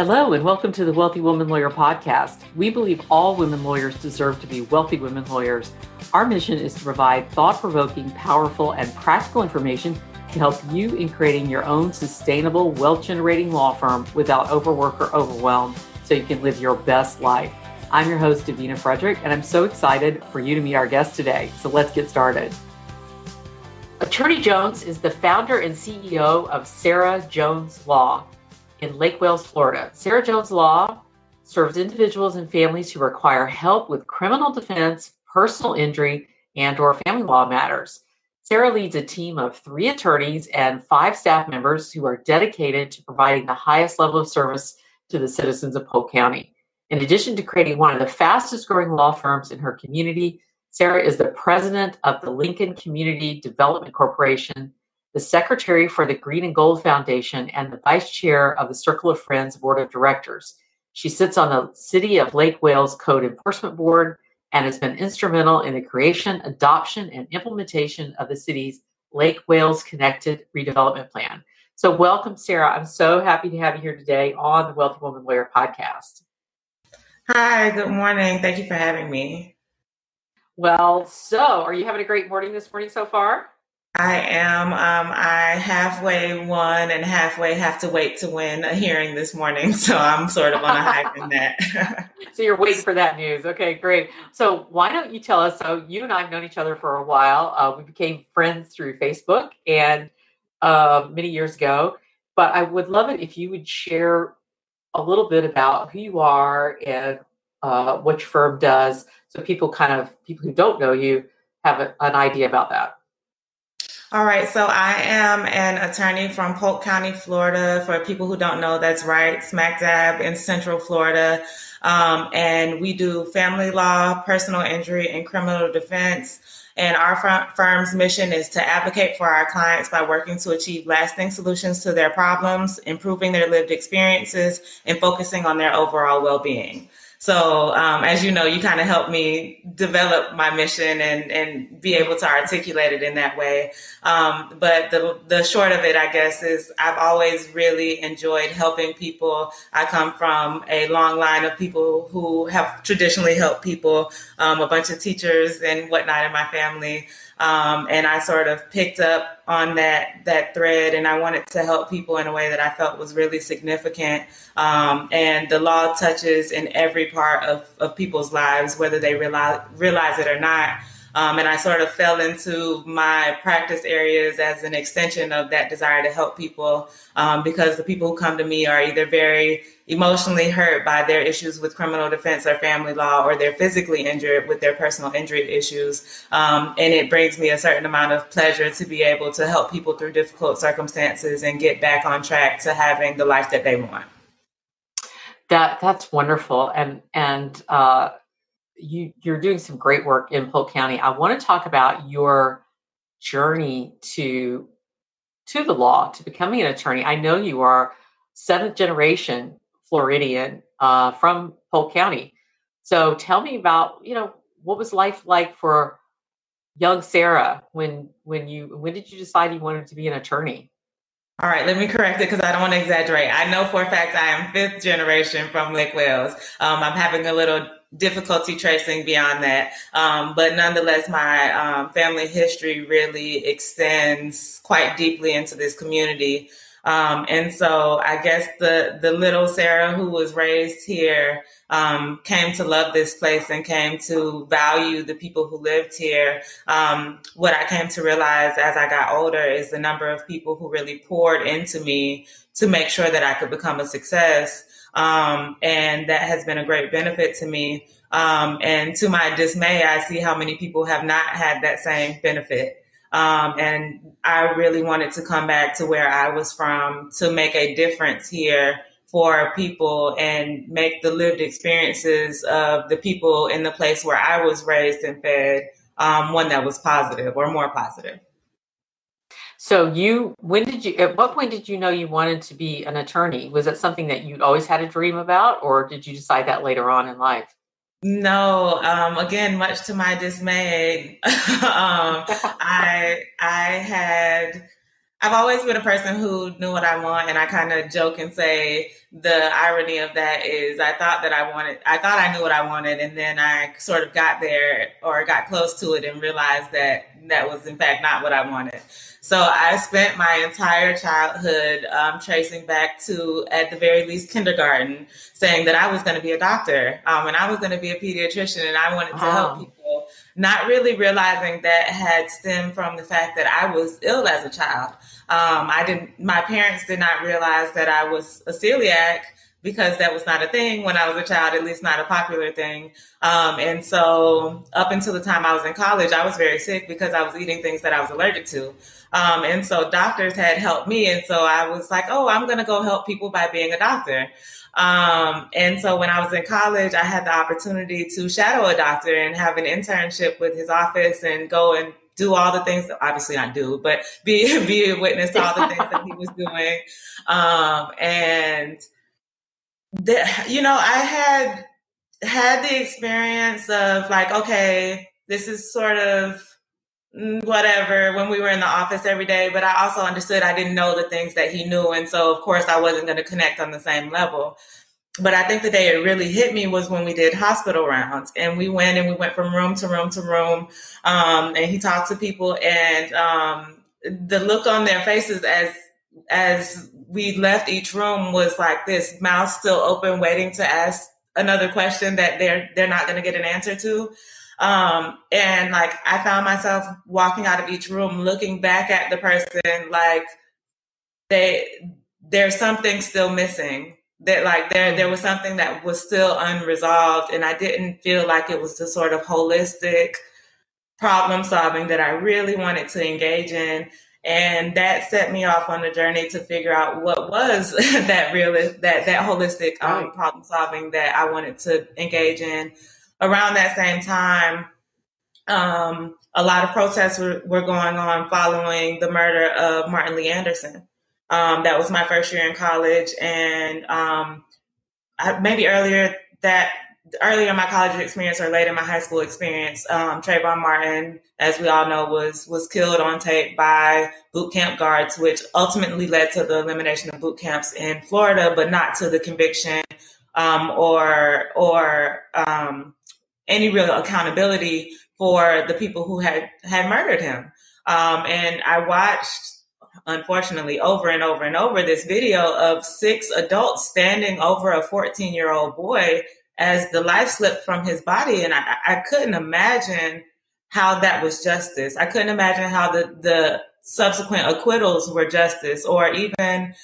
Hello, and welcome to the Wealthy Woman Lawyer Podcast. We believe all women lawyers deserve to be wealthy women lawyers. Our mission is to provide thought-provoking, powerful, and practical information to help you in creating your own sustainable, wealth-generating law firm without overwork or overwhelm so you can live your best life. I'm your host, Davina Frederick, and I'm so excited for you to meet our guest today. So let's get started. Attorney Jones is the founder and CEO of Sarah Jones Law in Lake Wales, Florida. Sarah Jones Law serves individuals and families who require help with criminal defense, personal injury, and or family law matters. Sarah leads a team of 3 attorneys and 5 staff members who are dedicated to providing the highest level of service to the citizens of Polk County. In addition to creating one of the fastest growing law firms in her community, Sarah is the president of the Lincoln Community Development Corporation, the secretary for the Green and Gold Foundation, and the vice chair of the Circle of Friends Board of Directors. She sits on the City of Lake Wales Code Enforcement Board and has been instrumental in the creation, adoption, and implementation of the city's Lake Wales Connected Redevelopment Plan. So welcome, Sarah. I'm so happy to have you here today on the Wealthy Woman Lawyer Podcast. Hi, good morning. Thank you for having me. Well, so are you having a great morning this morning so far? I am. I halfway won and halfway have to wait to win a hearing this morning. So I'm sort of on a hike in that. So you're waiting for that news. Okay, great. So why don't you tell us, so you and I have known each other for a while. We became friends through Facebook and many years ago, but I would love it if you would share a little bit about who you are and what your firm does. So people who don't know you have an idea about that. All right. So I am an attorney from Polk County, Florida. For people who don't know, that's right, smack dab in Central Florida. And we do family law, personal injury, and criminal defense. And our firm's mission is to advocate for our clients by working to achieve lasting solutions to their problems, improving their lived experiences, and focusing on their overall well-being. So as you know, you kind of helped me develop my mission and be able to articulate it in that way. But the short of it, I guess, is I've always really enjoyed helping people. I come from a long line of people who have traditionally helped people, a bunch of teachers and whatnot in my family. And I sort of picked up on that thread, and I wanted to help people in a way that I felt was really significant. And the law touches in every part of people's lives, whether they realize it or not. And I sort of fell into my practice areas as an extension of that desire to help people, because the people who come to me are either very emotionally hurt by their issues with criminal defense or family law, or they're physically injured with their personal injury issues. And it brings me a certain amount of pleasure to be able to help people through difficult circumstances and get back on track to having the life that they want. That's wonderful. And you're doing some great work in Polk County. I want to talk about your journey to the law, to becoming an attorney. I know you are 7th generation Floridian from Polk County. So tell me about, what was life like for young Sarah when did you decide you wanted to be an attorney? All right, let me correct it because I don't want to exaggerate. I know for a fact I am 5th generation from Lake Wales. I'm having a little difficulty tracing beyond that. But nonetheless, my family history really extends quite deeply into this community. And so I guess the little Sarah who was raised here came to love this place and came to value the people who lived here. What I came to realize as I got older is the number of people who really poured into me to make sure that I could become a success. And that has been a great benefit to me. And to my dismay, I see how many people have not had that same benefit. And I really wanted to come back to where I was from to make a difference here for people and make the lived experiences of the people in the place where I was raised and fed, one that was positive or more positive. So at what point did you know you wanted to be an attorney? Was that something that you'd always had a dream about, or did you decide that later on in life? No, again, much to my dismay, I had I've always been a person who knew what I want, and I kind of joke and say the irony of that is I thought I knew what I wanted, and then I sort of got there or got close to it and realized that that was in fact not what I wanted. So I spent my entire childhood tracing back to, at the very least, kindergarten, saying that I was going to be a doctor and I was going to be a pediatrician, and I wanted to help people, not really realizing that had stemmed from the fact that I was ill as a child. My parents did not realize that I was a celiac, because that was not a thing when I was a child, at least not a popular thing. And so up until the time I was in college, I was very sick because I was eating things that I was allergic to. And so doctors had helped me. And so I was like, oh, I'm going to go help people by being a doctor. And so when I was in college, I had the opportunity to shadow a doctor and have an internship with his office and go and do all the things that, obviously not do, but be a witness to all the things that he was doing. I had the experience of like, okay, this is sort of whatever when we were in the office every day, but I also understood I didn't know the things that he knew. And so, of course, I wasn't going to connect on the same level. But I think the day it really hit me was when we did hospital rounds, and we went from room to room to room. And he talked to people, and the look on their faces as we left each room was like this, mouth still open, waiting to ask another question that they're not going to get an answer to. And like, I found myself walking out of each room, looking back at the person, like there's something still missing, that like there was something that was still unresolved. And I didn't feel like it was the sort of holistic problem solving that I really wanted to engage in. And that set me off on a journey to figure out what was that holistic problem solving that I wanted to engage in. Around that same time, a lot of protests were going on following the murder of Martin Lee Anderson. That was my first year in college. And earlier in my college experience or late in my high school experience, Trayvon Martin, as we all know, was killed on tape by boot camp guards, which ultimately led to the elimination of boot camps in Florida, but not to the conviction or any real accountability for the people who had murdered him. And I watched, unfortunately, over and over and over, this video of 6 adults standing over a 14-year-old boy as the life slipped from his body. And I couldn't imagine how that was justice. I couldn't imagine how the subsequent acquittals were justice, or even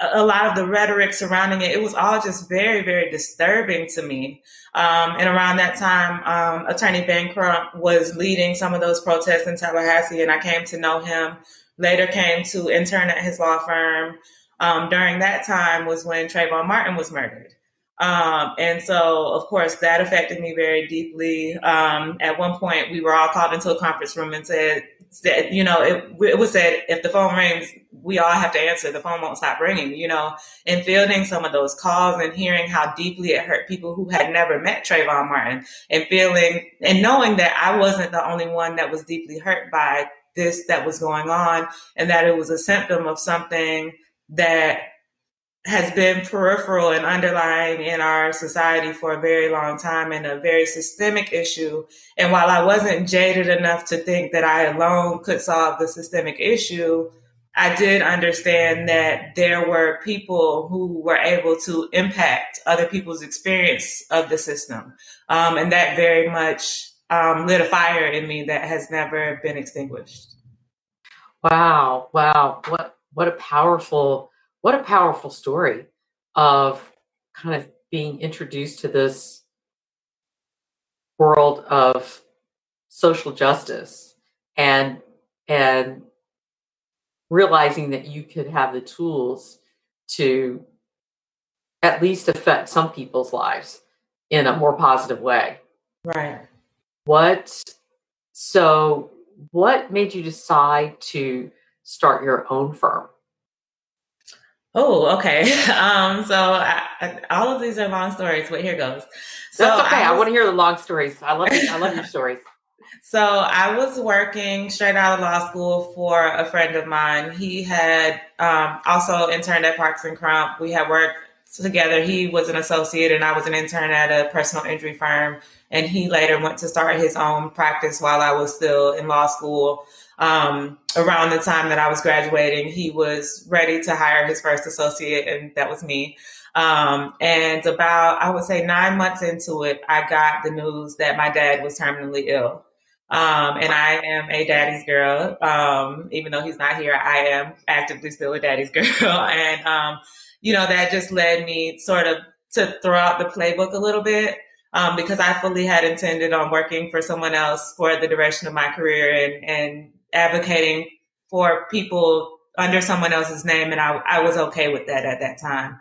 a lot of the rhetoric surrounding it. It was all just very, very disturbing to me. And around that time, Attorney Ben Crump was leading some of those protests in Tallahassee, and I came to know him, later came to intern at his law firm. During that time was when Trayvon Martin was murdered. And so, of course, that affected me very deeply. At one point, we were all called into a conference room and said, it was said, if the phone rings, we all have to answer. The phone won't stop ringing, and fielding some of those calls and hearing how deeply it hurt people who had never met Trayvon Martin, and feeling and knowing that I wasn't the only one that was deeply hurt by this that was going on, and that it was a symptom of something that has been peripheral and underlying in our society for a very long time, and a very systemic issue. And while I wasn't jaded enough to think that I alone could solve the systemic issue, I did understand that there were people who were able to impact other people's experience of the system. And that very much lit a fire in me that has never been extinguished. Wow. What a powerful story of kind of being introduced to this world of social justice and realizing that you could have the tools to at least affect some people's lives in a more positive way. Right. What made you decide to start your own firm? Oh, okay. So all of these are long stories, but here goes. That's okay. I want to hear the long stories. I love your stories. So I was working straight out of law school for a friend of mine. He had also interned at Parks and Crump. We had worked together. He was an associate and I was an intern at a personal injury firm. And he later went to start his own practice while I was still in law school. Around the time that I was graduating, he was ready to hire his first associate, and that was me. And about, I would say 9 months into it, I got the news that my dad was terminally ill. And I am a daddy's girl. Even though he's not here, I am actively still a daddy's girl. And, you know, that just led me sort of to throw out the playbook a little bit. Because I fully had intended on working for someone else for the duration of my career and advocating for people under someone else's name. And I was okay with that at that time.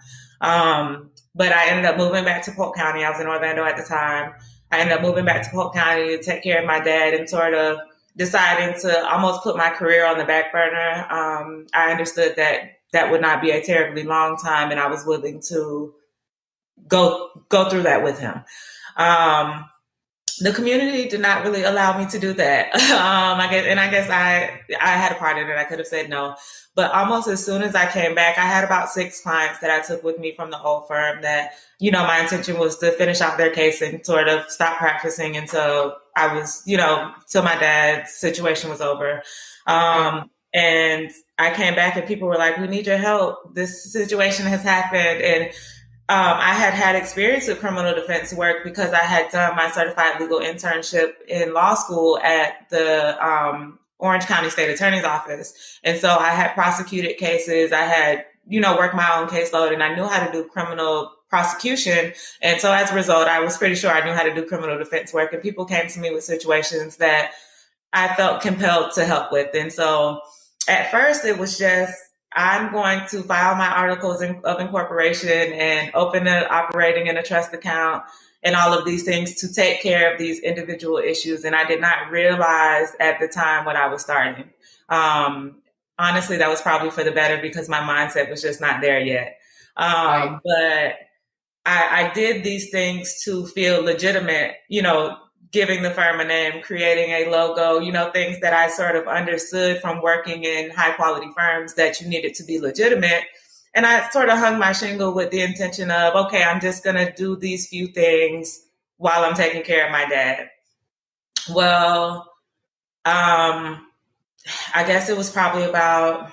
But I ended up moving back to Polk County. I was in Orlando at the time. I ended up moving back to Polk County to take care of my dad and sort of deciding to almost put my career on the back burner. I understood that that would not be a terribly long time, and I was willing to go through that with him. The community did not really allow me to do that. I guess I had a part in it. I could have said no, but almost as soon as I came back, I had about 6 clients that I took with me from the old firm that, you know, my intention was to finish off their case and sort of stop practicing until I was, you know, till my dad's situation was over. And I came back and people were like, we need your help. This situation has happened. And I had experience with criminal defense work because I had done my certified legal internship in law school at the Orange County State Attorney's Office. And so I had prosecuted cases. I had, you know, worked my own caseload, and I knew how to do criminal prosecution. And so as a result, I was pretty sure I knew how to do criminal defense work. And people came to me with situations that I felt compelled to help with. And so at first it was just, I'm going to file my articles of incorporation and open an operating and a trust account and all of these things to take care of these individual issues. And I did not realize at the time when I was starting. Honestly, that was probably for the better because my mindset was just not there yet. Right. But I did these things to feel legitimate, you know, giving the firm a name, creating a logo, you know, things that I sort of understood from working in high quality firms that you needed to be legitimate. And I sort of hung my shingle with the intention of, okay, I'm just going to do these few things while I'm taking care of my dad. Well, I guess it was probably about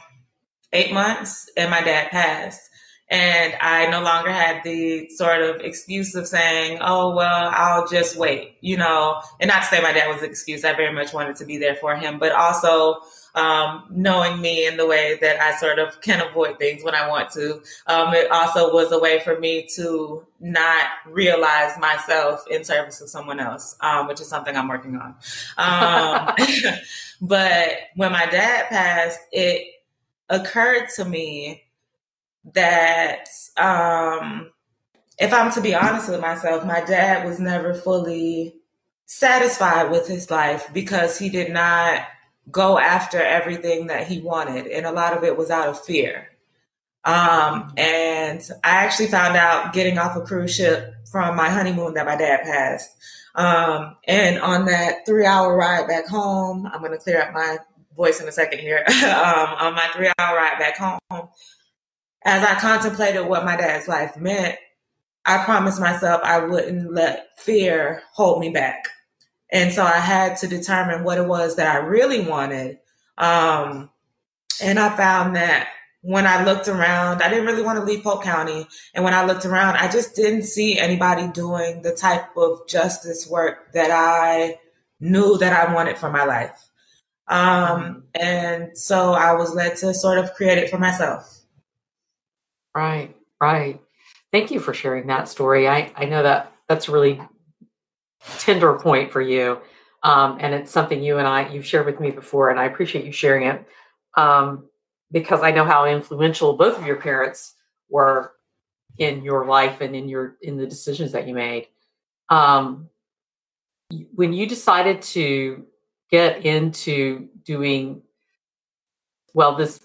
8 months and my dad passed. And I no longer had the sort of excuse of saying, oh, well, I'll just wait, you know, and not to say my dad was an excuse. I very much wanted to be there for him, but also knowing me in the way that I sort of can avoid things when I want to. It also was a way for me to not realize myself in service of someone else, which is something I'm working on. But when my dad passed, it occurred to me that if I'm to be honest with myself, my dad was never fully satisfied with his life because he did not go after everything that he wanted. And a lot of it was out of fear. And I actually found out getting off a cruise ship from my honeymoon that my dad passed. And on that 3-hour ride back home, I'm going to clear up my voice in a second here. On my 3-hour ride back home, as I contemplated what my dad's life meant, I promised myself I wouldn't let fear hold me back. And so I had to determine what it was that I really wanted. And I found that when I looked around, I didn't really want to leave Polk County. And when I looked around, I just didn't see anybody doing the type of justice work that I knew that I wanted for my life. And so I was led to sort of create it for myself. Right, right. Thank you for sharing that story. I know that that's a really tender point for you. And it's something you've shared with me before, and I appreciate you sharing it because I know how influential both of your parents were in your life and in the decisions that you made. When you decided to get into doing, well, this,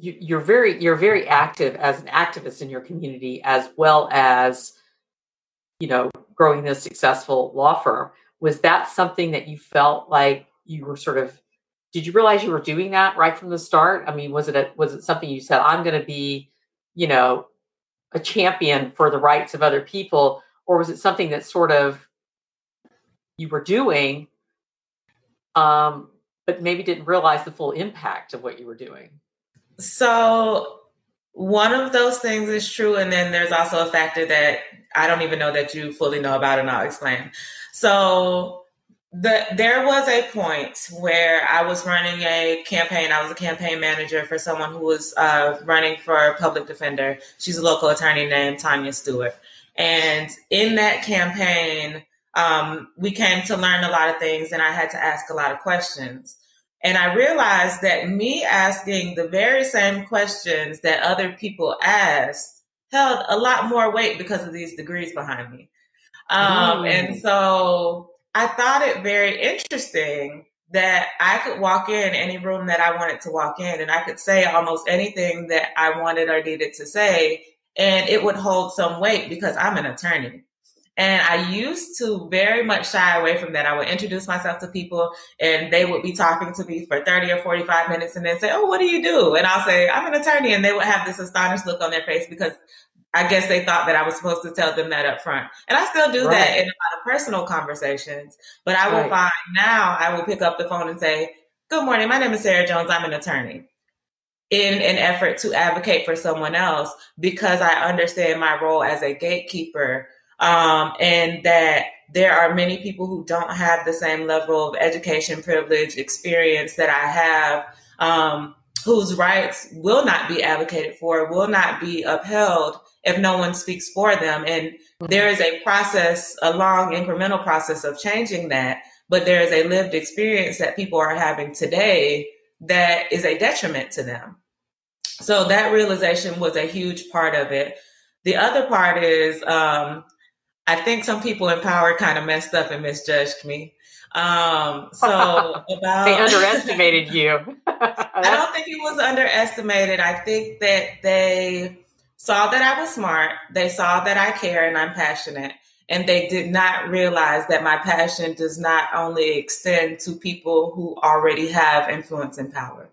you're very active as an activist in your community, as well as, you know, growing this successful law firm. Was that something that you felt like you were sort of, did you realize you were doing that right from the start? I mean, was it something you said, I'm going to be, a champion for the rights of other people? Or was it something that sort of you were doing, but maybe didn't realize the full impact of what you were doing? So one of those things is true. And then there's also a factor that I don't even know that you fully know about, and I'll explain. So there was a point where I was running a campaign. I was a campaign manager for someone who was running for public defender. She's a local attorney named Tanya Stewart. And in that campaign, we came to learn a lot of things, and I had to ask a lot of questions. And I realized that me asking the very same questions that other people asked held a lot more weight because of these degrees behind me. And so I thought it very interesting that I could walk in any room that I wanted to walk in, and I could say almost anything that I wanted or needed to say, and it would hold some weight because I'm an attorney. And I used to very much shy away from that. I would introduce myself to people, and they would be talking to me for 30 or 45 minutes and then say, oh, what do you do? And I'll say, I'm an attorney. And they would have this astonished look on their face because I guess they thought that I was supposed to tell them that up front. And I still do that in a lot of personal conversations. But I will find now I will pick up the phone and say, good morning, my name is Sarah Jones. I'm an attorney, in an effort to advocate for someone else because I understand my role as a gatekeeper. And that there are many people who don't have the same level of education, privilege, experience that I have, whose rights will not be advocated for, will not be upheld if no one speaks for them. And there is a process, a long incremental process of changing that, but there is a lived experience that people are having today that is a detriment to them. So that realization was a huge part of it. The other part is, I think some people in power kind of messed up and misjudged me. They underestimated you. I don't think it was underestimated. I think that they saw that I was smart. They saw that I care and I'm passionate. And they did not realize that my passion does not only extend to people who already have influence and power.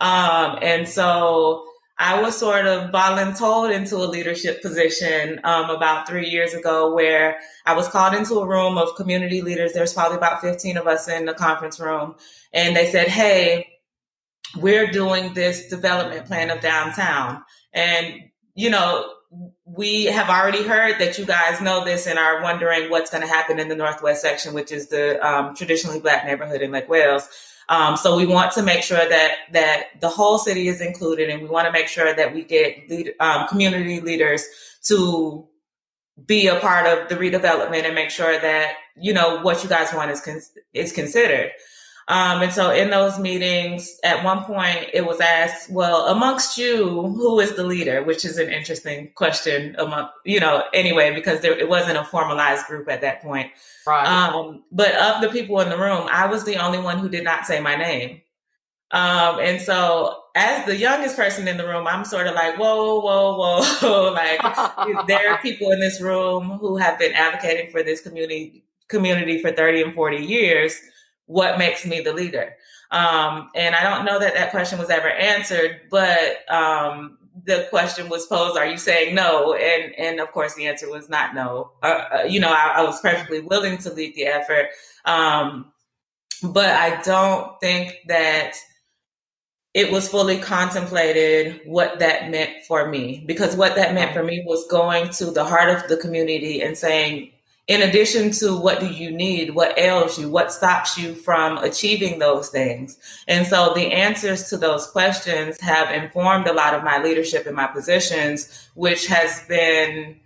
And so I was sort of voluntold into a leadership position about 3 years ago, where I was called into a room of community leaders. There's probably about 15 of us in the conference room. And they said, hey, we're doing this development plan of downtown. And, we have already heard that you guys know this and are wondering what's going to happen in the Northwest section, which is the traditionally Black neighborhood in Lake Wales. So we want to make sure that the whole city is included, and we want to make sure that we get community leaders to be a part of the redevelopment and make sure that, what you guys want is considered. And so in those meetings, at one point it was asked, well, amongst you, who is the leader? Which is an interesting question, because it wasn't a formalized group at that point. Right. But of the people in the room, I was the only one who did not say my name. And so as the youngest person in the room, I'm sort of like, whoa, whoa, whoa. Like there are people in this room who have been advocating for this community for 30 and 40 years. What makes me the leader? And I don't know that question was ever answered, but the question was posed, are you saying no? And of course, the answer was not no. I was perfectly willing to lead the effort. But I don't think that it was fully contemplated what that meant for me, because what that meant for me was going to the heart of the community and saying, in addition to what do you need, what ails you, what stops you from achieving those things? And so the answers to those questions have informed a lot of my leadership and my positions, which has been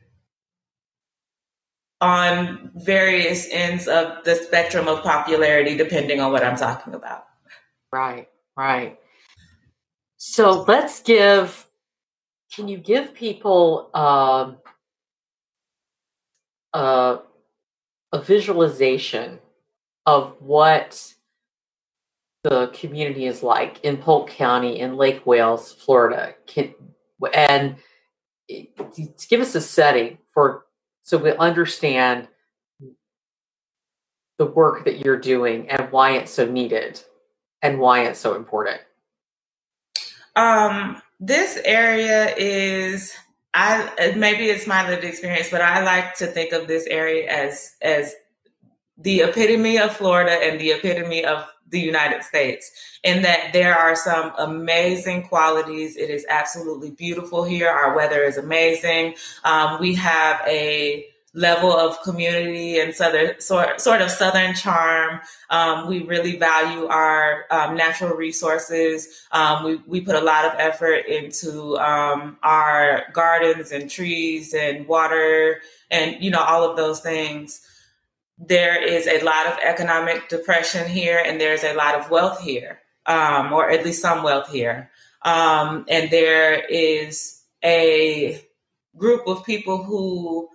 on various ends of the spectrum of popularity, depending on what I'm talking about. Right. So can you give people a visualization of what the community is like in Polk County in Lake Wales, Florida, and give us a setting so we understand the work that you're doing and why it's so needed and why it's so important? This area is, maybe it's my lived experience, but I like to think of this area as the epitome of Florida and the epitome of the United States, in that there are some amazing qualities. It is absolutely beautiful here. Our weather is amazing. We have a level of community and southern, sort of southern charm. We really value our natural resources. We put a lot of effort into our gardens and trees and water and, you know, all of those things. There is a lot of economic depression here, and there's a lot of wealth here, or at least some wealth here. And there is a group of people who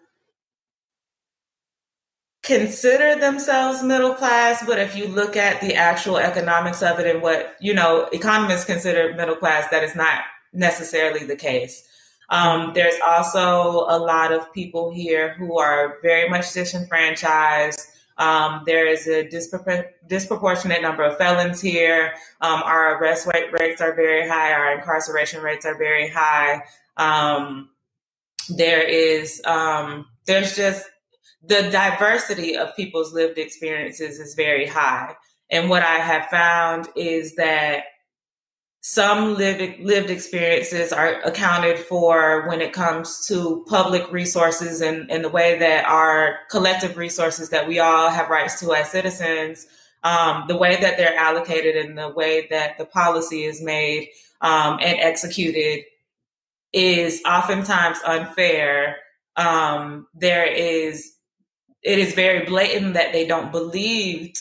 consider themselves middle class, but if you look at the actual economics of it and what, you know, economists consider middle class, that is not necessarily the case. There's also a lot of people here who are very much disenfranchised. There is a disproportionate number of felons here. Our arrest rates are very high. Our incarceration rates are very high. There's just the diversity of people's lived experiences is very high. And what I have found is that some lived experiences are accounted for when it comes to public resources and the way that our collective resources that we all have rights to as citizens, the way that they're allocated and the way that the policy is made and executed is oftentimes unfair. It is very blatant that they don't believe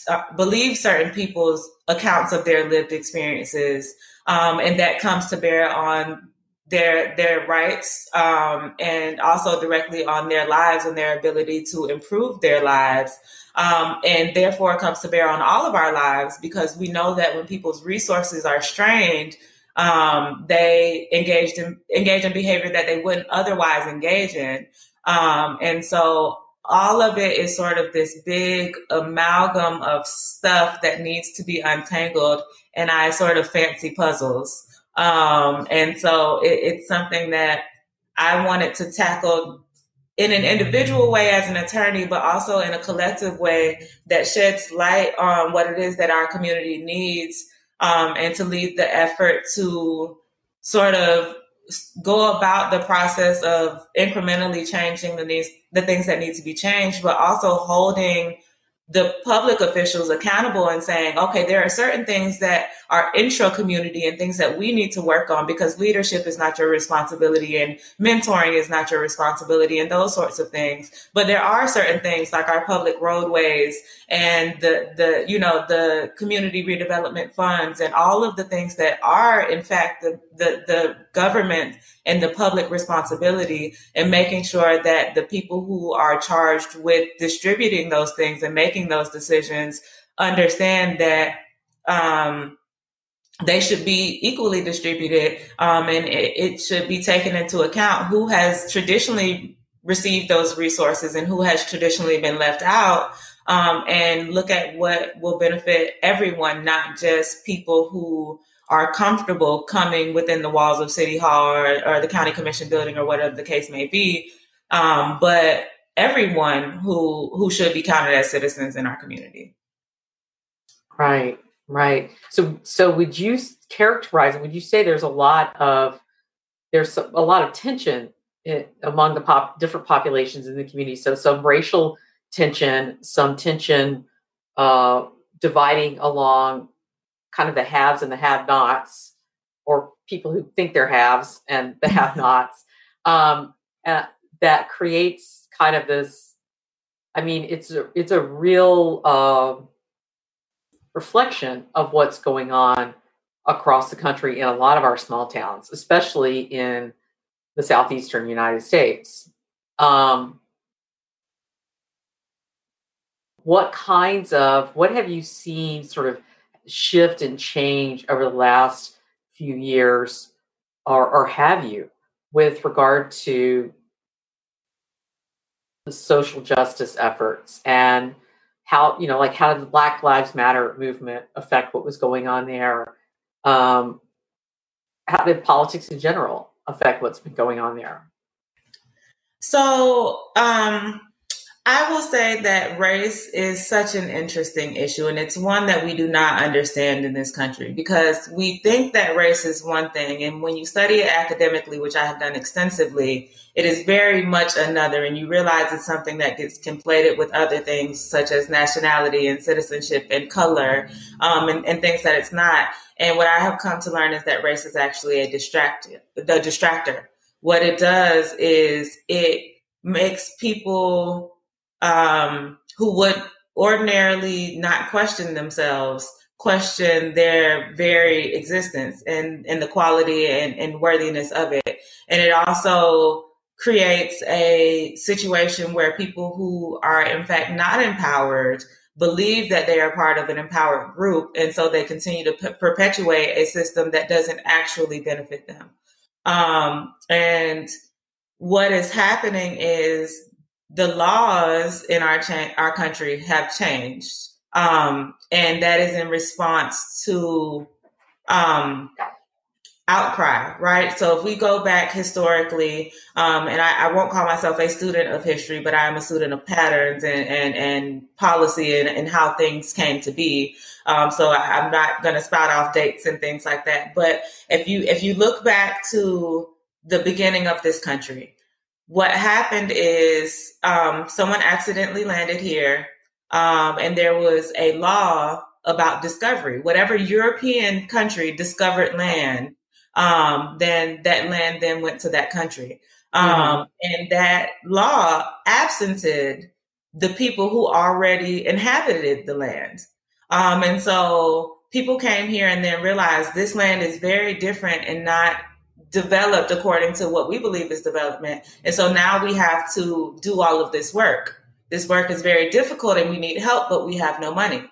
certain people's accounts of their lived experiences. And that comes to bear on their rights and also directly on their lives and their ability to improve their lives. And therefore it comes to bear on all of our lives, because we know that when people's resources are strained, they engage in behavior that they wouldn't otherwise engage in. And so all of it is sort of this big amalgam of stuff that needs to be untangled, and I sort of fancy puzzles. And so it's something that I wanted to tackle in an individual way as an attorney, but also in a collective way that sheds light on what it is that our community needs, and to lead the effort to sort of go about the process of incrementally changing the things that need to be changed, but also holding the public officials accountable and saying, okay, there are certain things that are intra-community and things that we need to work on, because leadership is not your responsibility and mentoring is not your responsibility and those sorts of things. But there are certain things like our public roadways and the community redevelopment funds and all of the things that are, in fact, the government and the public responsibility, and making sure that the people who are charged with distributing those things and making those decisions understand that they should be equally distributed, and it should be taken into account who has traditionally received those resources and who has traditionally been left out, and look at what will benefit everyone, not just people who are comfortable coming within the walls of City Hall or the County Commission building or whatever the case may be, but everyone who should be counted as citizens in our community. Right. So would you characterize, would you say there's a lot of tension among the different populations in the community? So some racial tension, some tension dividing along kind of the haves and the have-nots, or people who think they're haves and the have-nots, that creates kind of this, I mean, it's a real reflection of what's going on across the country in a lot of our small towns, especially in the southeastern United States. What have you seen sort of shift and change over the last few years, or have you, with regard to the social justice efforts and how, you know, like how did the Black Lives Matter movement affect what was going on there? How did politics in general affect what's been going on there? So I will say that race is such an interesting issue, and it's one that we do not understand in this country because we think that race is one thing. And when you study it academically, which I have done extensively, it is very much another. And you realize it's something that gets conflated with other things such as nationality and citizenship and color and things that it's not. And what I have come to learn is that race is actually a distractor. What it does is it makes people who would ordinarily not question themselves question their very existence and the quality and worthiness of it. And it also creates a situation where people who are in fact not empowered believe that they are part of an empowered group. And so they continue to perpetuate a system that doesn't actually benefit them. And what is happening is the laws in our country have changed. And that is in response to outcry, right? So if we go back historically, and I won't call myself a student of history, but I'm a student of patterns and policy and how things came to be. So I'm not going to spout off dates and things like that. But if you look back to the beginning of this country, what happened is someone accidentally landed here, and there was a law about discovery. Whatever European country discovered land, then that land then went to that country. And that law absented the people who already inhabited the land. And so people came here and then realized this land is very different and not developed according to what we believe is development. And so now we have to do all of this work. This work is very difficult and we need help, but we have no money.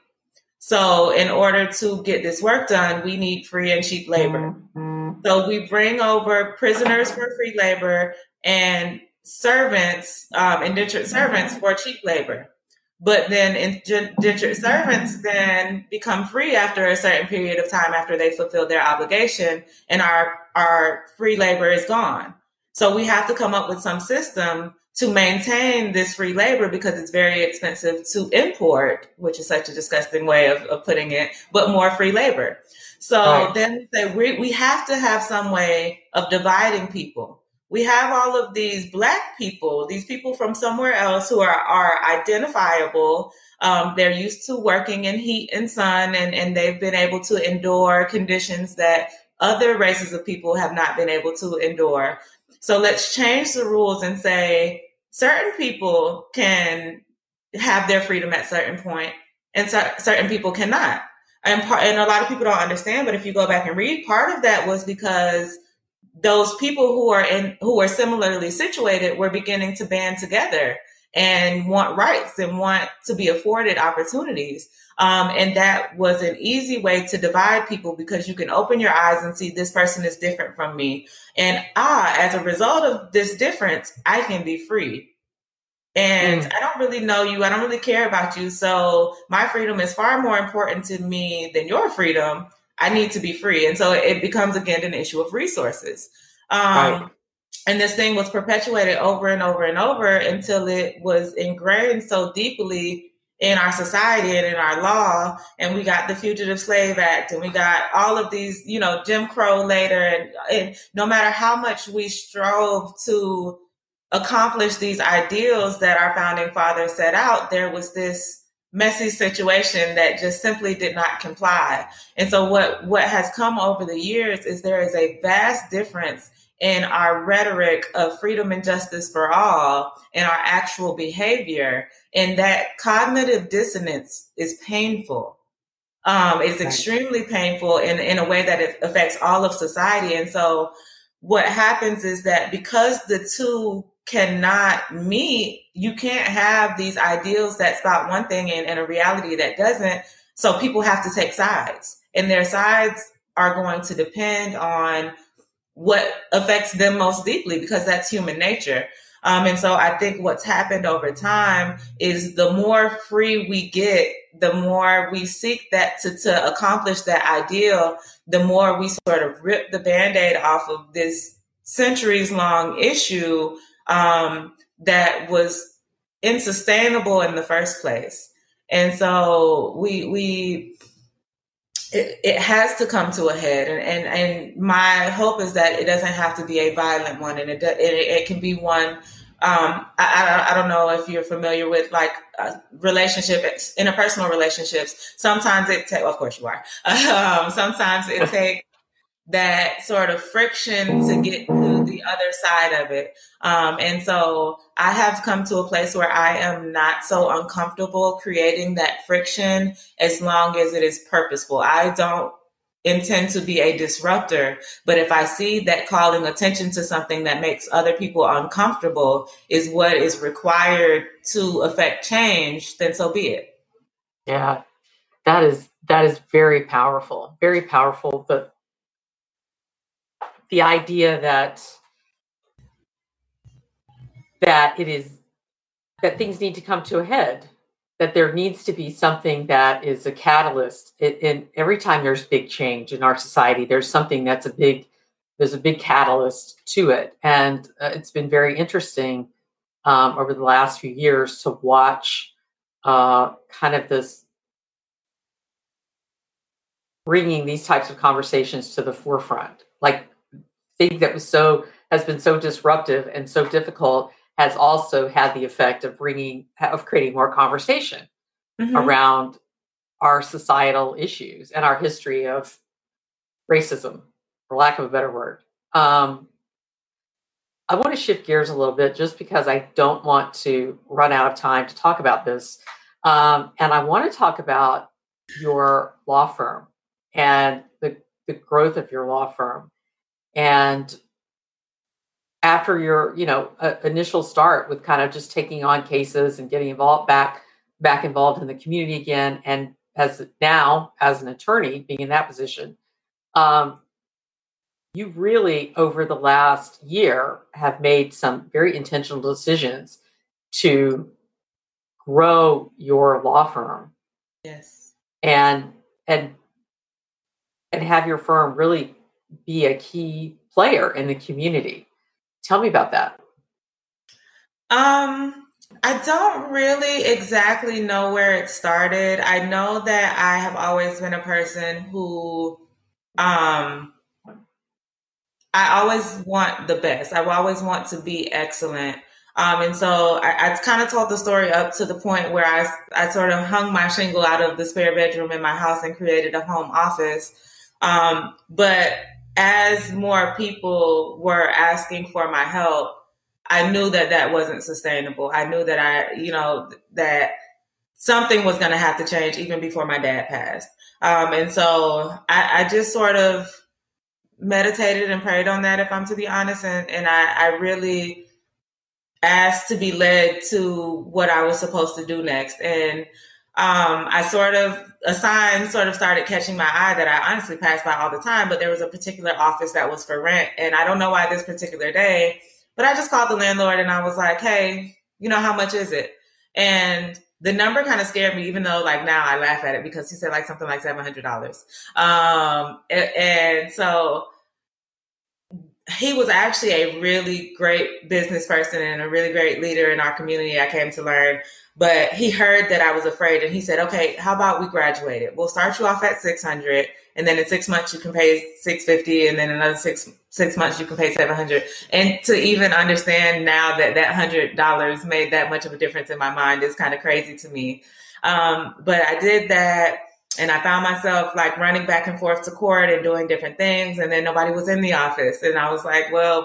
So in order to get this work done, we need free and cheap labor. So we bring over prisoners for free labor and servants, indentured servants for cheap labor. But then indentured servants then become free after a certain period of time after they fulfill their obligation, and our free labor is gone. So we have to come up with some system to maintain this free labor because it's very expensive to import, which is such a disgusting way of putting it, but more free labor. So Then we have to have some way of dividing people. We have all of these Black people, these people from somewhere else who are identifiable. They're used to working in heat and sun, and they've been able to endure conditions that other races of people have not been able to endure. So let's change the rules and say certain people can have their freedom at certain point and certain people cannot. And a lot of people don't understand, but if you go back and read, part of that was because those people who are similarly situated were beginning to band together and want rights and want to be afforded opportunities. And that was an easy way to divide people because you can open your eyes and see this person is different from me. And as a result of this difference, I can be free. And I don't really know you. I don't really care about you. So my freedom is far more important to me than your freedom. I need to be free. And so it becomes, again, an issue of resources. And this thing was perpetuated over and over and over until it was ingrained so deeply in our society and in our law. And we got the Fugitive Slave Act and we got all of these, you know, Jim Crow later. And no matter how much we strove to accomplish these ideals that our founding fathers set out, there was this messy situation that just simply did not comply. And so what has come over the years is there is a vast difference in our rhetoric of freedom and justice for all and our actual behavior. And that cognitive dissonance is painful. It's extremely painful in a way that it affects all of society. And so what happens is that because the two cannot meet, you can't have these ideals that spout one thing and a reality that doesn't. So people have to take sides, and their sides are going to depend on what affects them most deeply because that's human nature. And so I think what's happened over time is the more free we get, the more we seek that to accomplish that ideal, the more we sort of rip the Band-Aid off of this centuries-long issue that was unsustainable in the first place. And so it has to come to a head. And my hope is that it doesn't have to be a violent one. And it can be one. I don't know if you're familiar with relationships, interpersonal relationships. Sometimes it takes, well, of course you are. Sometimes it takes that sort of friction to get to the other side of it. And so I have come to a place where I am not so uncomfortable creating that friction as long as it is purposeful. I don't intend to be a disruptor, but if I see that calling attention to something that makes other people uncomfortable is what is required to affect change, then so be it. Yeah, that is very powerful, but the idea that things need to come to a head, that there needs to be something that is a catalyst. And every time there's big change in our society, there's something that's there's a big catalyst to it. And it's been very interesting over the last few years to watch kind of this bringing these types of conversations to the forefront, like thing that has been so disruptive and so difficult has also had the effect of creating more conversation around our societal issues and our history of racism, for lack of a better word. I want to shift gears a little bit just because I don't want to run out of time to talk about this. And I want to talk about your law firm and the growth of your law firm. And after your, initial start with kind of just taking on cases and getting involved back involved in the community again, and as an attorney being in that position, you really over the last year have made some very intentional decisions to grow your law firm. Yes, and have your firm really be a key player in the community. Tell me about that. I don't really exactly know where it started. I know that I have always been a person who, I always want the best. I always want to be excellent. And so I kind of told the story up to the point where I sort of hung my shingle out of the spare bedroom in my house and created a home office. But as more people were asking for my help, I knew that wasn't sustainable. I knew that that something was going to have to change even before my dad passed. And so I just sort of meditated and prayed on that, if I'm to be honest. And I really asked to be led to what I was supposed to do next. And a sign started catching my eye that I honestly passed by all the time, but there was a particular office that was for rent. And I don't know why this particular day, but I just called the landlord and I was like, hey, how much is it? And the number kind of scared me, even though now I laugh at it because he said something like $700. And so he was actually a really great business person and a really great leader in our community, I came to learn. But he heard that I was afraid and he said, okay, how about we graduate it? We'll start you off at $600 and then in 6 months you can pay $650 and then another six months you can pay $700. And to even understand now that $100 made that much of a difference in my mind is kind of crazy to me. But I did that and I found myself running back and forth to court and doing different things and then nobody was in the office. And I was like, well,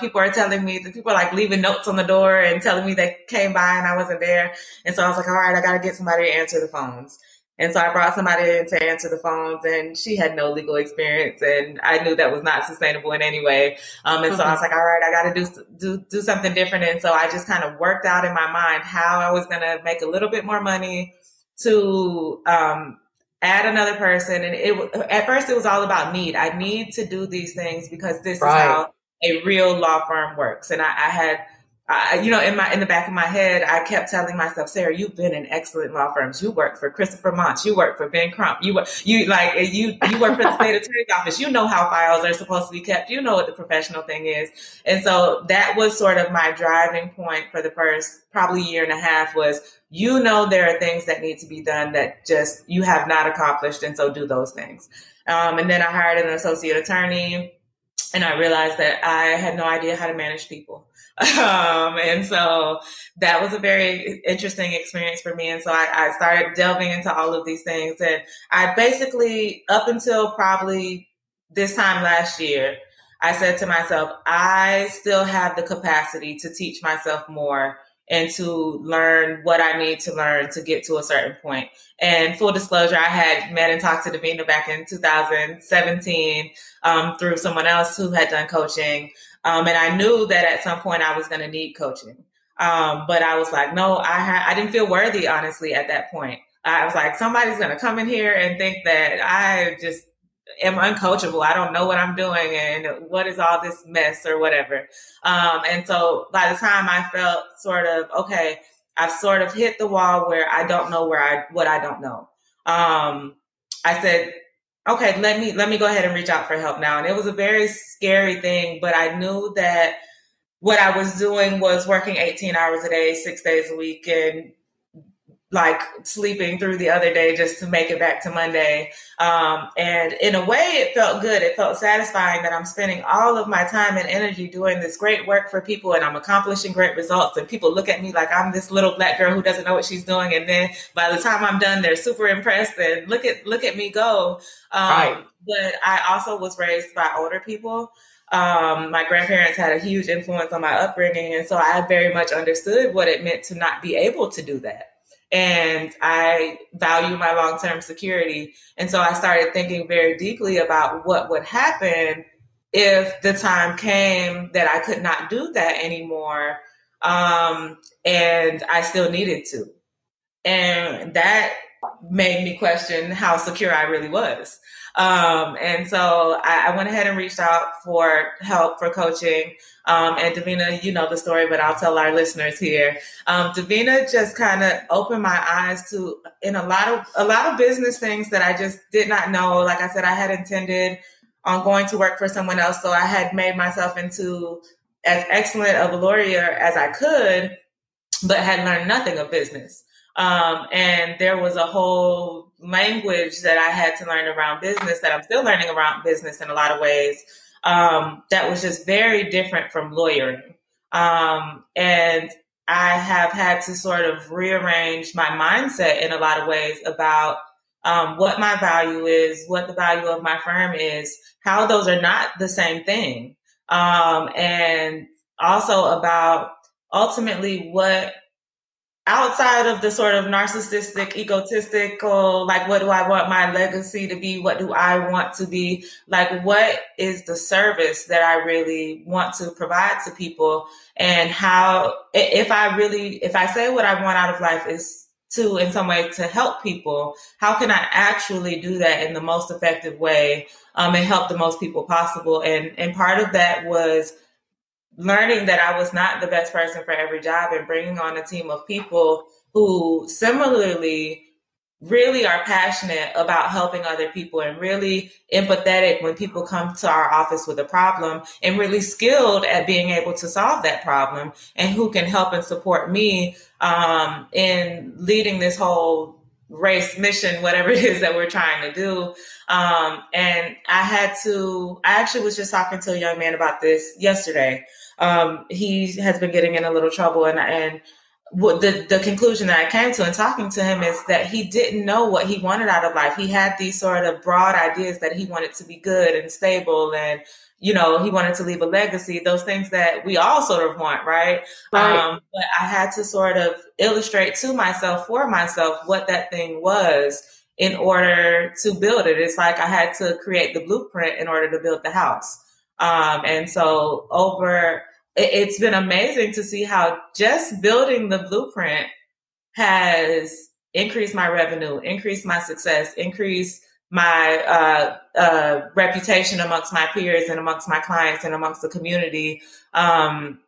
people are telling me that people are leaving notes on the door and telling me they came by and I wasn't there. And so I was like, all right, I got to get somebody to answer the phones. And so I brought somebody in to answer the phones and she had no legal experience. And I knew that was not sustainable in any way. So I was like, all right, I got to do something different. And so I just kind of worked out in my mind how I was going to make a little bit more money to, add another person. And at first it was all about need. I need to do these things because this is how a real law firm works. And I had in the back of my head, I kept telling myself, Sarah, you've been in excellent law firms. You worked for Christopher Monts. You worked for Ben Crump. You work for the state attorney's office. You know how files are supposed to be kept. You know what the professional thing is. And so that was sort of my driving point for the first probably year and a half was, there are things that need to be done that just you have not accomplished. And so do those things. And then I hired an associate attorney and I realized that I had no idea how to manage people. And so that was a very interesting experience for me. And so I started delving into all of these things. And I basically, up until probably this time last year, I said to myself, I still have the capacity to teach myself more and to learn what I need to learn to get to a certain point. And full disclosure, I had met and talked to Davina back in 2017 through someone else who had done coaching. And I knew that at some point I was going to need coaching. But I was like, no, I didn't feel worthy, honestly, at that point. I was like, somebody's going to come in here and think that I just am uncoachable. I don't know what I'm doing. And what is all this mess or whatever? And so by the time I felt sort of, okay, I've sort of hit the wall where I don't know what I don't know. I said, okay, let me go ahead and reach out for help now. And it was a very scary thing, but I knew that what I was doing was working 18 hours a day, 6 days a week, and like sleeping through the other day just to make it back to Monday. And in a way, it felt good. It felt satisfying that I'm spending all of my time and energy doing this great work for people and I'm accomplishing great results. And people look at me like I'm this little black girl who doesn't know what she's doing. And then by the time I'm done, they're super impressed and look at me go. Right. But I also was raised by older people. My grandparents had a huge influence on my upbringing. And so I very much understood what it meant to not be able to do that. And I value my long-term security. And so I started thinking very deeply about what would happen if the time came that I could not do that anymore. And I still needed to. And that made me question how secure I really was. And so I went ahead and reached out for help for coaching. And Davina, you know the story, but I'll tell our listeners here. Davina just kind of opened my eyes to in a lot of business things that I just did not know. Like I said, I had intended on going to work for someone else. So I had made myself into as excellent of a lawyer as I could, but had learned nothing of business. And there was a whole language that I had to learn around business that I'm still learning around business in a lot of ways. That was just very different from lawyering. And I have had to sort of rearrange my mindset in a lot of ways about what my value is, what the value of my firm is, how those are not the same thing. And also about ultimately what outside of the sort of narcissistic, egotistical, like, what do I want my legacy to be? What do I want to be? Like, what is the service that I really want to provide to people? And how, if I say what I want out of life is to, in some way, to help people, how can I actually do that in the most effective way, and help the most people possible? And part of that was learning that I was not the best person for every job and bringing on a team of people who similarly really are passionate about helping other people and really empathetic when people come to our office with a problem and really skilled at being able to solve that problem and who can help and support me in leading this whole race, mission, whatever it is that we're trying to do. And I actually was just talking to a young man about this yesterday. He has been getting in a little trouble and the conclusion that I came to in talking to him is that he didn't know what he wanted out of life. He had these sort of broad ideas that he wanted to be good and stable and, he wanted to leave a legacy, those things that we all sort of want, right? Right. But I had to sort of illustrate to myself, for myself, what that thing was in order to build it. It's like I had to create the blueprint in order to build the house. And so it's been amazing to see how just building the blueprint has increased my revenue, increased my success, increased my reputation amongst my peers and amongst my clients and amongst the community. And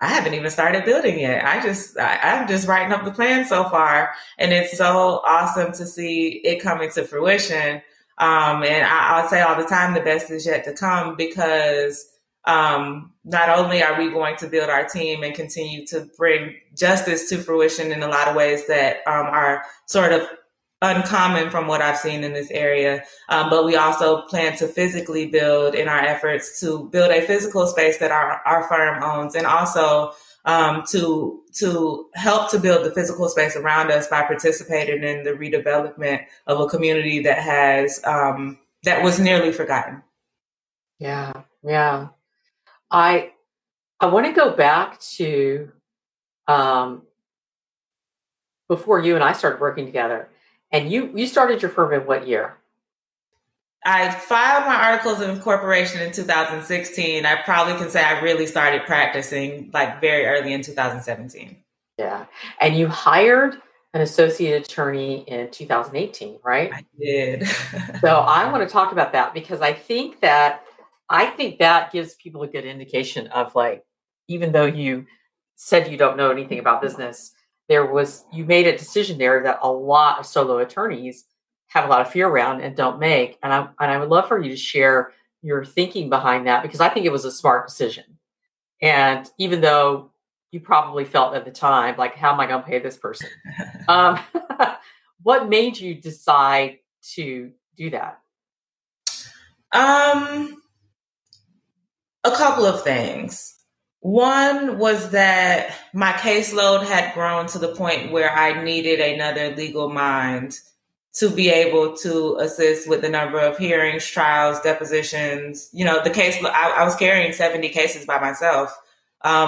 I haven't even started building yet. I'm just writing up the plan so far. And it's so awesome to see it coming to fruition. And I'll say all the time, the best is yet to come, because not only are we going to build our team and continue to bring justice to fruition in a lot of ways that are sort of uncommon from what I've seen in this area, but we also plan to physically build in our efforts to build a physical space that our firm owns, and also to help to build the physical space around us by participating in the redevelopment of a community that has that was nearly forgotten. Yeah. I want to go back to before you and I started working together. And you started your firm in what year? I filed my articles of incorporation in 2016. I probably can say I really started practicing like very early in 2017. Yeah. And you hired an associate attorney in 2018, right? I did. So I want to talk about that, because I think that gives people a good indication of, like, even though you said you don't know anything about business, you made a decision there that a lot of solo attorneys have a lot of fear around and don't make. And I would love for you to share your thinking behind that, because I think it was a smart decision. And even though you probably felt at the time, like, how am I going to pay this person? What made you decide to do that? A couple of things. One was that my caseload had grown to the point where I needed another legal mind to be able to assist with the number of hearings, trials, depositions. You know, the case, I was carrying 70 cases by myself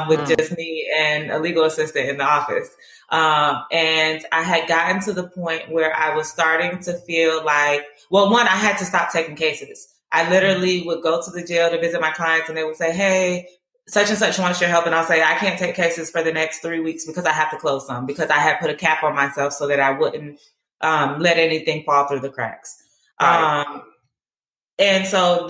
with just me and a legal assistant in the office. And I had gotten to the point where I was starting to feel like, well, one, I had to stop taking cases. I literally would go to the jail to visit my clients, and they would say, hey, such and such wants your help. And I'll say, I can't take cases for the next 3 weeks because I have to close some, because I had put a cap on myself so that I wouldn't let anything fall through the cracks. Right. And so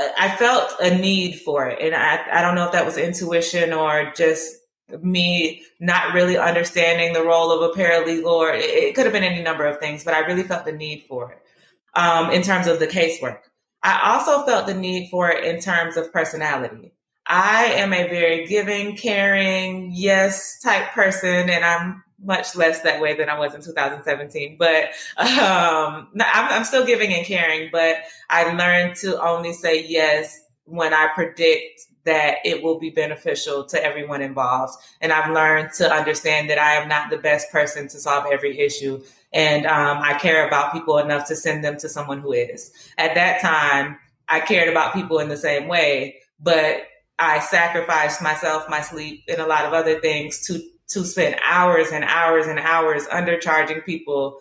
I felt a need for it. And I don't know if that was intuition or just me not really understanding the role of a paralegal, or it could have been any number of things, but I really felt the need for it in terms of the casework. I also felt the need for it in terms of personality. I am a very giving, caring, yes type person, and I'm much less that way than I was in 2017. But I'm still giving and caring, but I learned to only say yes when I predict that it will be beneficial to everyone involved. And I've learned to understand that I am not the best person to solve every issue. And I care about people enough to send them to someone who is. At that time, I cared about people in the same way, but I sacrificed myself, my sleep, and a lot of other things to spend hours and hours and hours undercharging people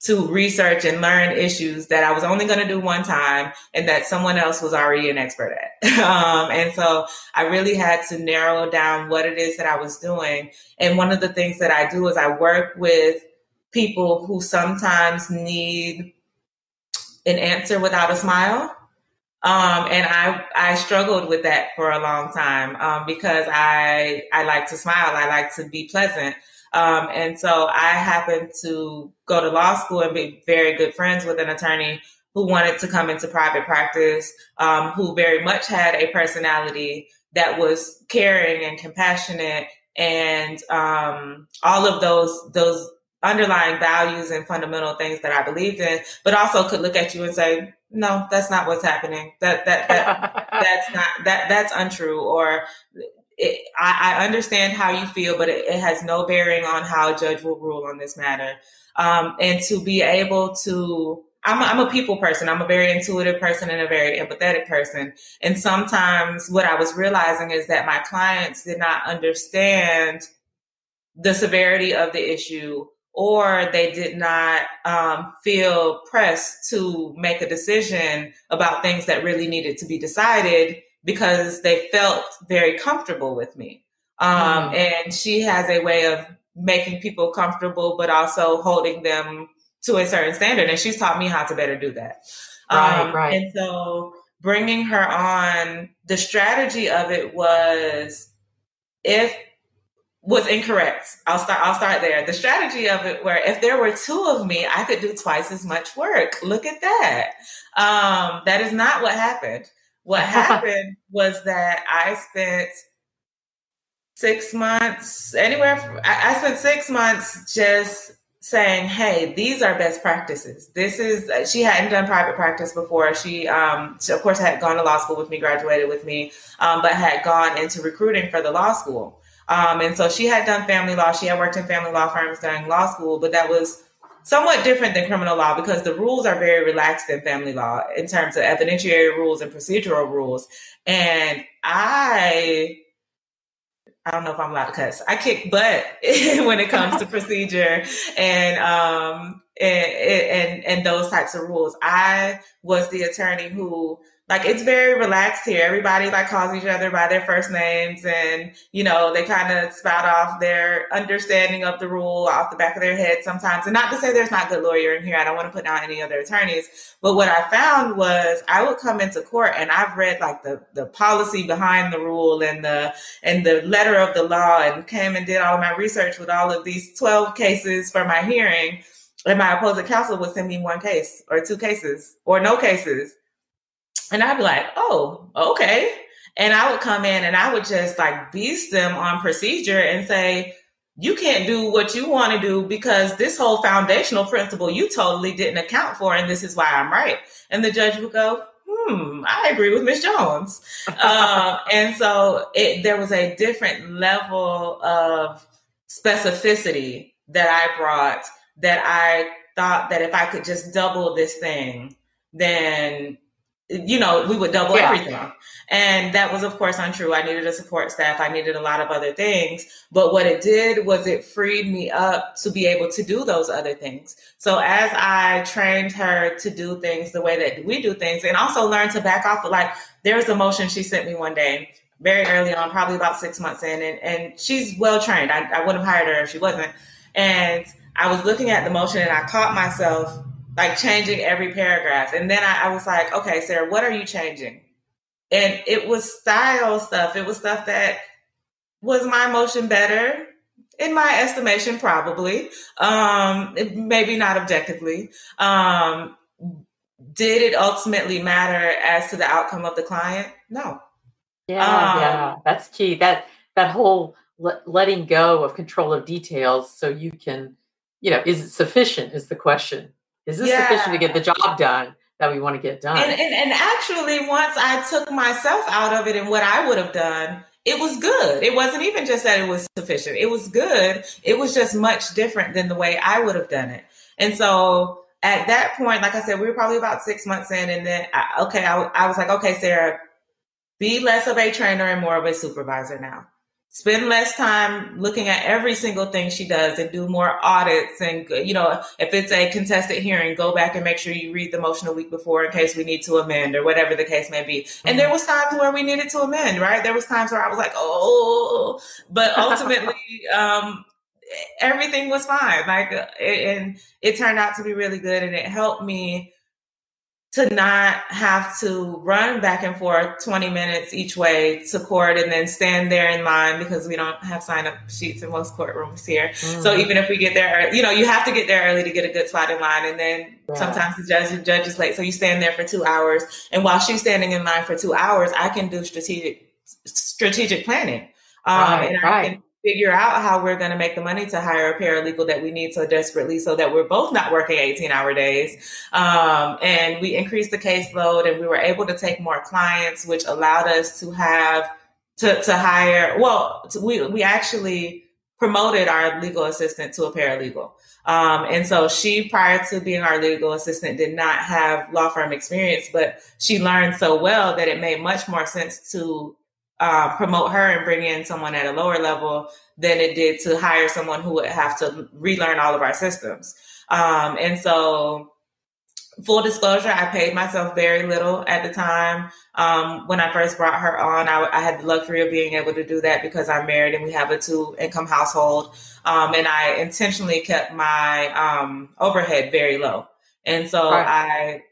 to research and learn issues that I was only going to do one time and that someone else was already an expert at. And so I really had to narrow down what it is that I was doing. And one of the things that I do is I work with people who sometimes need an answer without a smile. And I struggled with that for a long time, because I like to smile. I like to be pleasant. And so I happened to go to law school and be very good friends with an attorney who wanted to come into private practice, who very much had a personality that was caring and compassionate, and all of those underlying values and fundamental things that I believed in, but also could look at you and say, no, that's not what's happening. That's untrue. Or I understand how you feel, but it has no bearing on how a judge will rule on this matter. And to be able to, I'm a people person. I'm a very intuitive person and a very empathetic person. And sometimes what I was realizing is that my clients did not understand the severity of the issue, or they did not feel pressed to make a decision about things that really needed to be decided because they felt very comfortable with me. And she has a way of making people comfortable, but also holding them to a certain standard. And she's taught me how to better do that. Right. And so bringing her on, the strategy of it was was incorrect. I'll start there. The strategy of it, where if there were two of me, I could do twice as much work. Look at that. That is not what happened. What happened was that I spent 6 months, I spent 6 months just saying, hey, these are best practices. She hadn't done private practice before. She of course had gone to law school with me, graduated with me, but had gone into recruiting for the law school. And so she had done family law. She had worked in family law firms during law school, but that was somewhat different than criminal law because the rules are very relaxed in family law in terms of evidentiary rules and procedural rules. And I don't know if I'm allowed to cuss. I kick butt when it comes to procedure and those types of rules. I was the attorney who, like, it's very relaxed here. Everybody like calls each other by their first names, and they kind of spout off their understanding of the rule off the back of their head sometimes. And not to say there's not good lawyering here. I don't want to put down any other attorneys, but what I found was I would come into court and I've read like the policy behind the rule and the letter of the law, and came and did all of my research with all of these 12 cases for my hearing. And my opposing counsel would send me one case or two cases or no cases. And I'd be like, oh, okay. And I would come in and I would just like beast them on procedure and say, you can't do what you want to do because this whole foundational principle you totally didn't account for. And this is why I'm right. And the judge would go, I agree with Ms. Jones. And so there was a different level of specificity that I brought, that I thought that if I could just double this thing, then we would double everything. And that was, of course, untrue. I needed a support staff. I needed a lot of other things. But what it did was it freed me up to be able to do those other things. So as I trained her to do things the way that we do things, and also learned to back off, like there was a motion she sent me one day, very early on, probably about 6 months in. And she's well-trained. I wouldn't have hired her if she wasn't. And I was looking at the motion and I caught myself like changing every paragraph. And then I was like, okay, Sarah, what are you changing? And it was style stuff. It was stuff that was my motion better, in my estimation, probably. Maybe not objectively. Did it ultimately matter as to the outcome of the client? No. Yeah, that's key. That whole letting go of control of details so you can, is it sufficient is the question. Is this sufficient to get the job done that we want to get done? And actually, once I took myself out of it and what I would have done, it was good. It wasn't even just that it was sufficient. It was good. It was just much different than the way I would have done it. And so at that point, like I said, we were probably about 6 months in. And then, I was like, okay, Sarah, be less of a trainer and more of a supervisor now. Spend less time looking at every single thing she does and do more audits. And, if it's a contested hearing, go back and make sure you read the motion a week before in case we need to amend or whatever the case may be. And there was times where we needed to amend, right? There was times where I was like, oh, but ultimately, everything was fine. Like, and it turned out to be really good. And it helped me to not have to run back and forth 20 minutes each way to court and then stand there in line because we don't have sign-up sheets in most courtrooms here. Mm-hmm. So even if we get there, you have to get there early to get a good spot in line. And then sometimes the judge is late. So you stand there for 2 hours. And while she's standing in line for 2 hours, I can do strategic planning. I can figure out how we're going to make the money to hire a paralegal that we need so desperately so that we're both not working 18-hour days. And we increased the caseload and we were able to take more clients, which allowed us to have to hire. Well, we actually promoted our legal assistant to a paralegal. And so she, prior to being our legal assistant, did not have law firm experience, but she learned so well that it made much more sense to promote her and bring in someone at a lower level than it did to hire someone who would have to relearn all of our systems. And so full disclosure, I paid myself very little at the time. When I first brought her on, I had the luxury of being able to do that because I'm married and we have a 2-income household. And I intentionally kept my overhead very low. And so I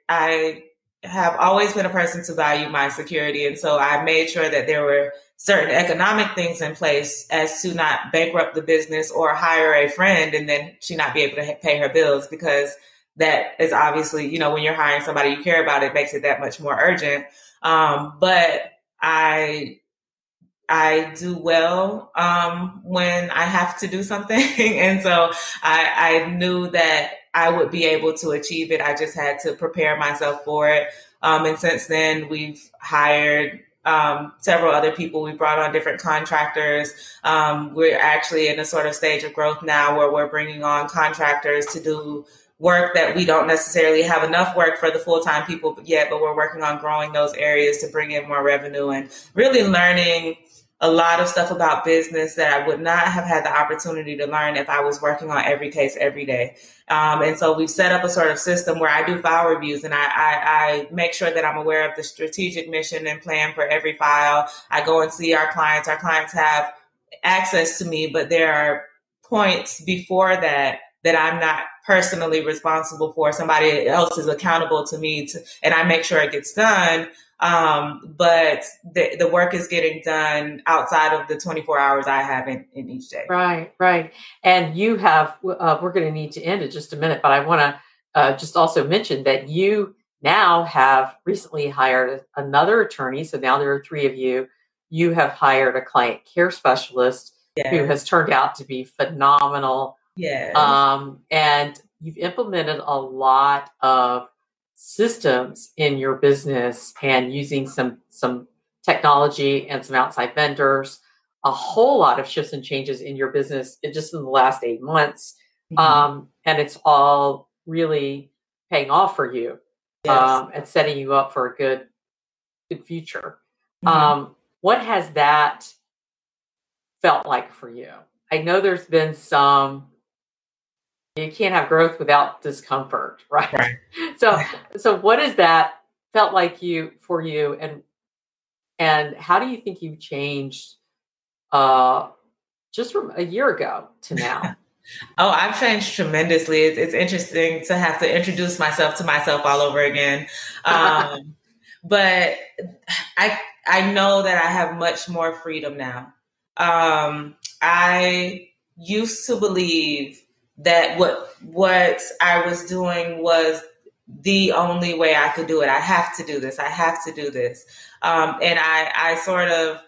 have always been a person to value my security. And so I made sure that there were certain economic things in place as to not bankrupt the business or hire a friend and then she not be able to pay her bills, because that is obviously, you know, when you're hiring somebody you care about, it makes it that much more urgent. But I do well when I have to do something. And so I knew that I would be able to achieve it. I just had to prepare myself for it. And since then, we've hired several other people. We brought on different contractors. We're actually in a sort of stage of growth now where we're bringing on contractors to do work that we don't necessarily have enough work for the full-time people yet, but we're working on growing those areas to bring in more revenue and really learning a lot of stuff about business that I would not have had the opportunity to learn if I was working on every case every day. And so we've set up a sort of system where I do file reviews and I make sure that I'm aware of the strategic mission and plan for every file. I go and see our clients. Our clients have access to me, but there are points before that that I'm not personally responsible for. Somebody else is accountable to me and I make sure it gets done. But the work is getting done outside of the 24 hours I have in each day. Right, right. And you have, we're going to need to end in just a minute, but I want to just also mention that you now have recently hired another attorney. So now there are three of you. You have hired a client care specialist who has turned out to be phenomenal. And you've implemented a lot of systems in your business and using some technology and some outside vendors, a whole lot of shifts and changes in your business just in the last 8 months. Mm-hmm. And it's all really paying off for you and setting you up for a good future. Mm-hmm. What has that felt like for you? I know there's been some, you can't have growth without discomfort, right? So what has that felt like for you, and how do you think you've changed just from a year ago to now? Oh, I've changed tremendously. It's interesting to have to introduce myself to myself all over again, but I know that I have much more freedom now. I used to believe that what I was doing was the only way I could do it. I have to do this. And I sort of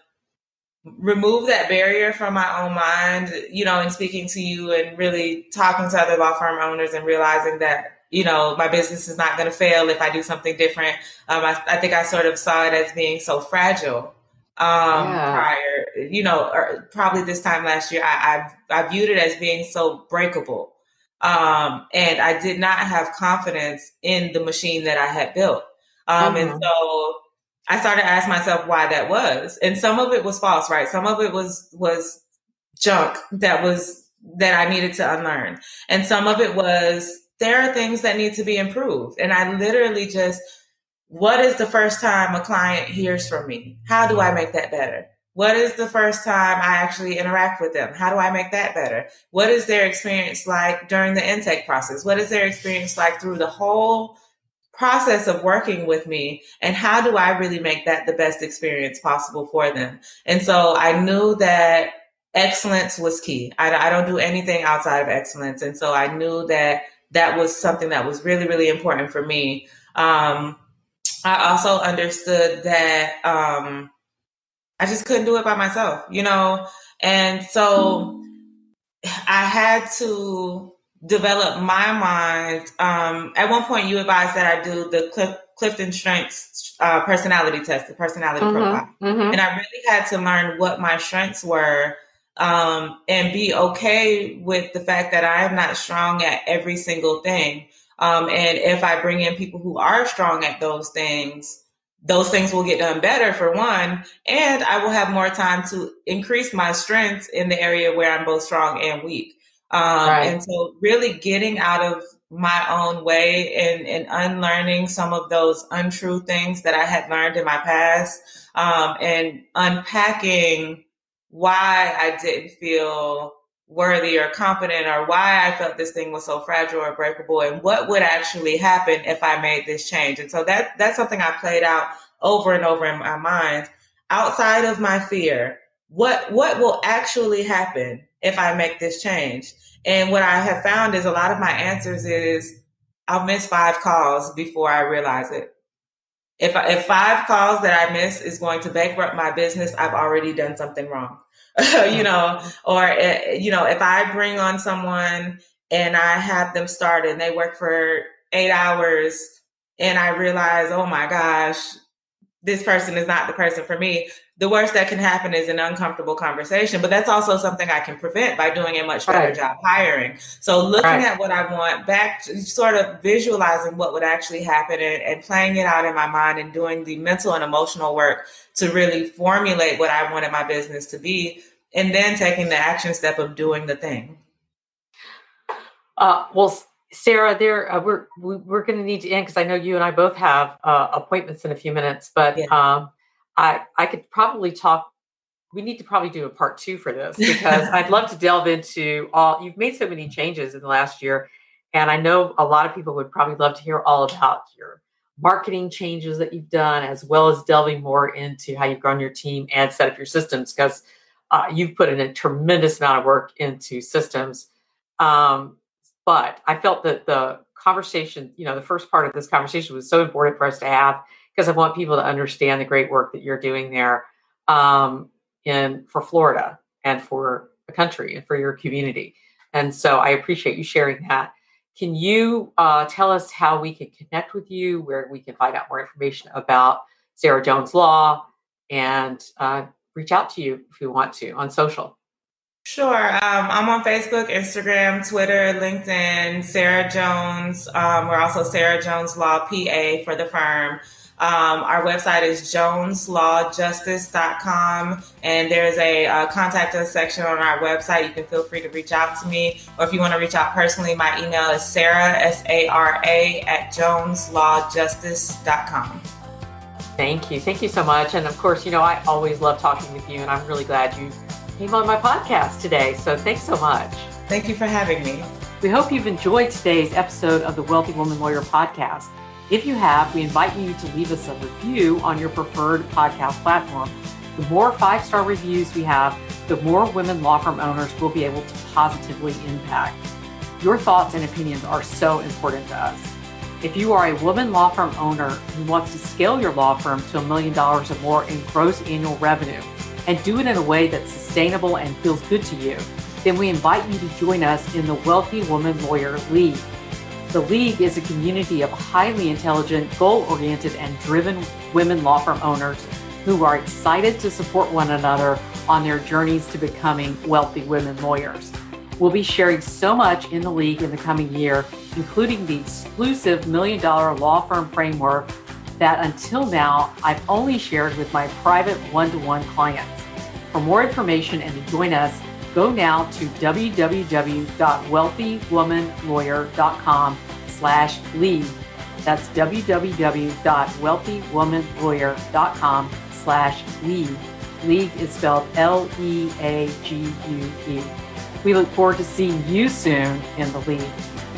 removed that barrier from my own mind, you know, in speaking to you and really talking to other law firm owners and realizing that, you know, my business is not going to fail if I do something different. I think I sort of saw it as being so fragile. Prior, you know, or probably this time last year, I viewed it as being so breakable. And I did not have confidence in the machine that I had built. And so I started to ask myself why that was. And some of it was false, right? Some of it was junk that I needed to unlearn. And some of it was, there are things that need to be improved. And I literally just, what is the first time a client hears from me? How do I make that better? What is the first time I actually interact with them? How do I make that better? What is their experience like during the intake process? What is their experience like through the whole process of working with me? And how do I really make that the best experience possible for them? And so I knew that excellence was key. I don't do anything outside of excellence. And so I knew that that was something that was really, really important for me. I also understood that I just couldn't do it by myself, you know, and so I had to develop my mind. At one point, you advised that I do the Clifton Strengths personality test, the personality profile, and I really had to learn what my strengths were and be okay with the fact that I am not strong at every single thing. And if I bring in people who are strong at those things will get done better for one, and I will have more time to increase my strengths in the area where I'm both strong and weak. And so really getting out of my own way and unlearning some of those untrue things that I had learned in my past, and unpacking why I didn't feel worthy or competent, or why I felt this thing was so fragile or breakable, and what would actually happen if I made this change. And so that's something I played out over and over in my mind. outside of my fear, what will actually happen if I make this change? And what I have found is a lot of my answers is I'll miss 5 calls before I realize it. If 5 calls that I miss is going to bankrupt my business, I've already done something wrong. If I bring on someone and I have them start and they work for 8 hours and I realize, oh my gosh, this person is not the person for me. The worst that can happen is an uncomfortable conversation, but that's also something I can prevent by doing a much better job hiring. So looking at what I want, back sort of visualizing what would actually happen and playing it out in my mind and doing the mental and emotional work to really formulate what I wanted my business to be, and then taking the action step of doing the thing. Sarah, we're going to need to end because I know you and I both have appointments in a few minutes, but I could probably talk. We need to probably do a part 2 for this because I'd love to delve into all. You've made so many changes in the last year, and I know a lot of people would probably love to hear all about your marketing changes that you've done, as well as delving more into how you've grown your team and set up your systems, because you've put in a tremendous amount of work into systems. But I felt that the conversation, the first part of this conversation was so important for us to have because I want people to understand the great work that you're doing there for Florida and for the country and for your community. And so I appreciate you sharing that. Can you tell us how we can connect with you, where we can find out more information about Sarah Jones Law and reach out to you if you want to on social? Sure. I'm on Facebook, Instagram, Twitter, LinkedIn, Sarah Jones. We're also Sarah Jones Law PA for the firm. Our website is joneslawjustice.com, and there's a contact us section on our website. You can feel free to reach out to me, or if you want to reach out personally, my email is Sarah, S-A-R-A, @joneslawjustice.com. Thank you. Thank you so much. And of course, I always love talking with you, and I'm really glad you came on my podcast today. So thanks so much. Thank you for having me. We hope you've enjoyed today's episode of the Wealthy Woman Lawyer Podcast. If you have, we invite you to leave us a review on your preferred podcast platform. The more 5-star reviews we have, the more women law firm owners will be able to positively impact. Your thoughts and opinions are so important to us. If you are a woman law firm owner who wants to scale your law firm to $1 million or more in gross annual revenue, and do it in a way that's sustainable and feels good to you, then we invite you to join us in the Wealthy Woman Lawyer League. The League is a community of highly intelligent, goal-oriented, and driven women law firm owners who are excited to support one another on their journeys to becoming wealthy women lawyers. We'll be sharing so much in the League in the coming year, including the exclusive $1 million law firm framework that until now, I've only shared with my private one-to-one clients. For more information and to join us, go now to www.wealthywomanlawyer.com/league. That's www.wealthywomanlawyer.com/league. League is spelled L-E-A-G-U-E. We look forward to seeing you soon in the League.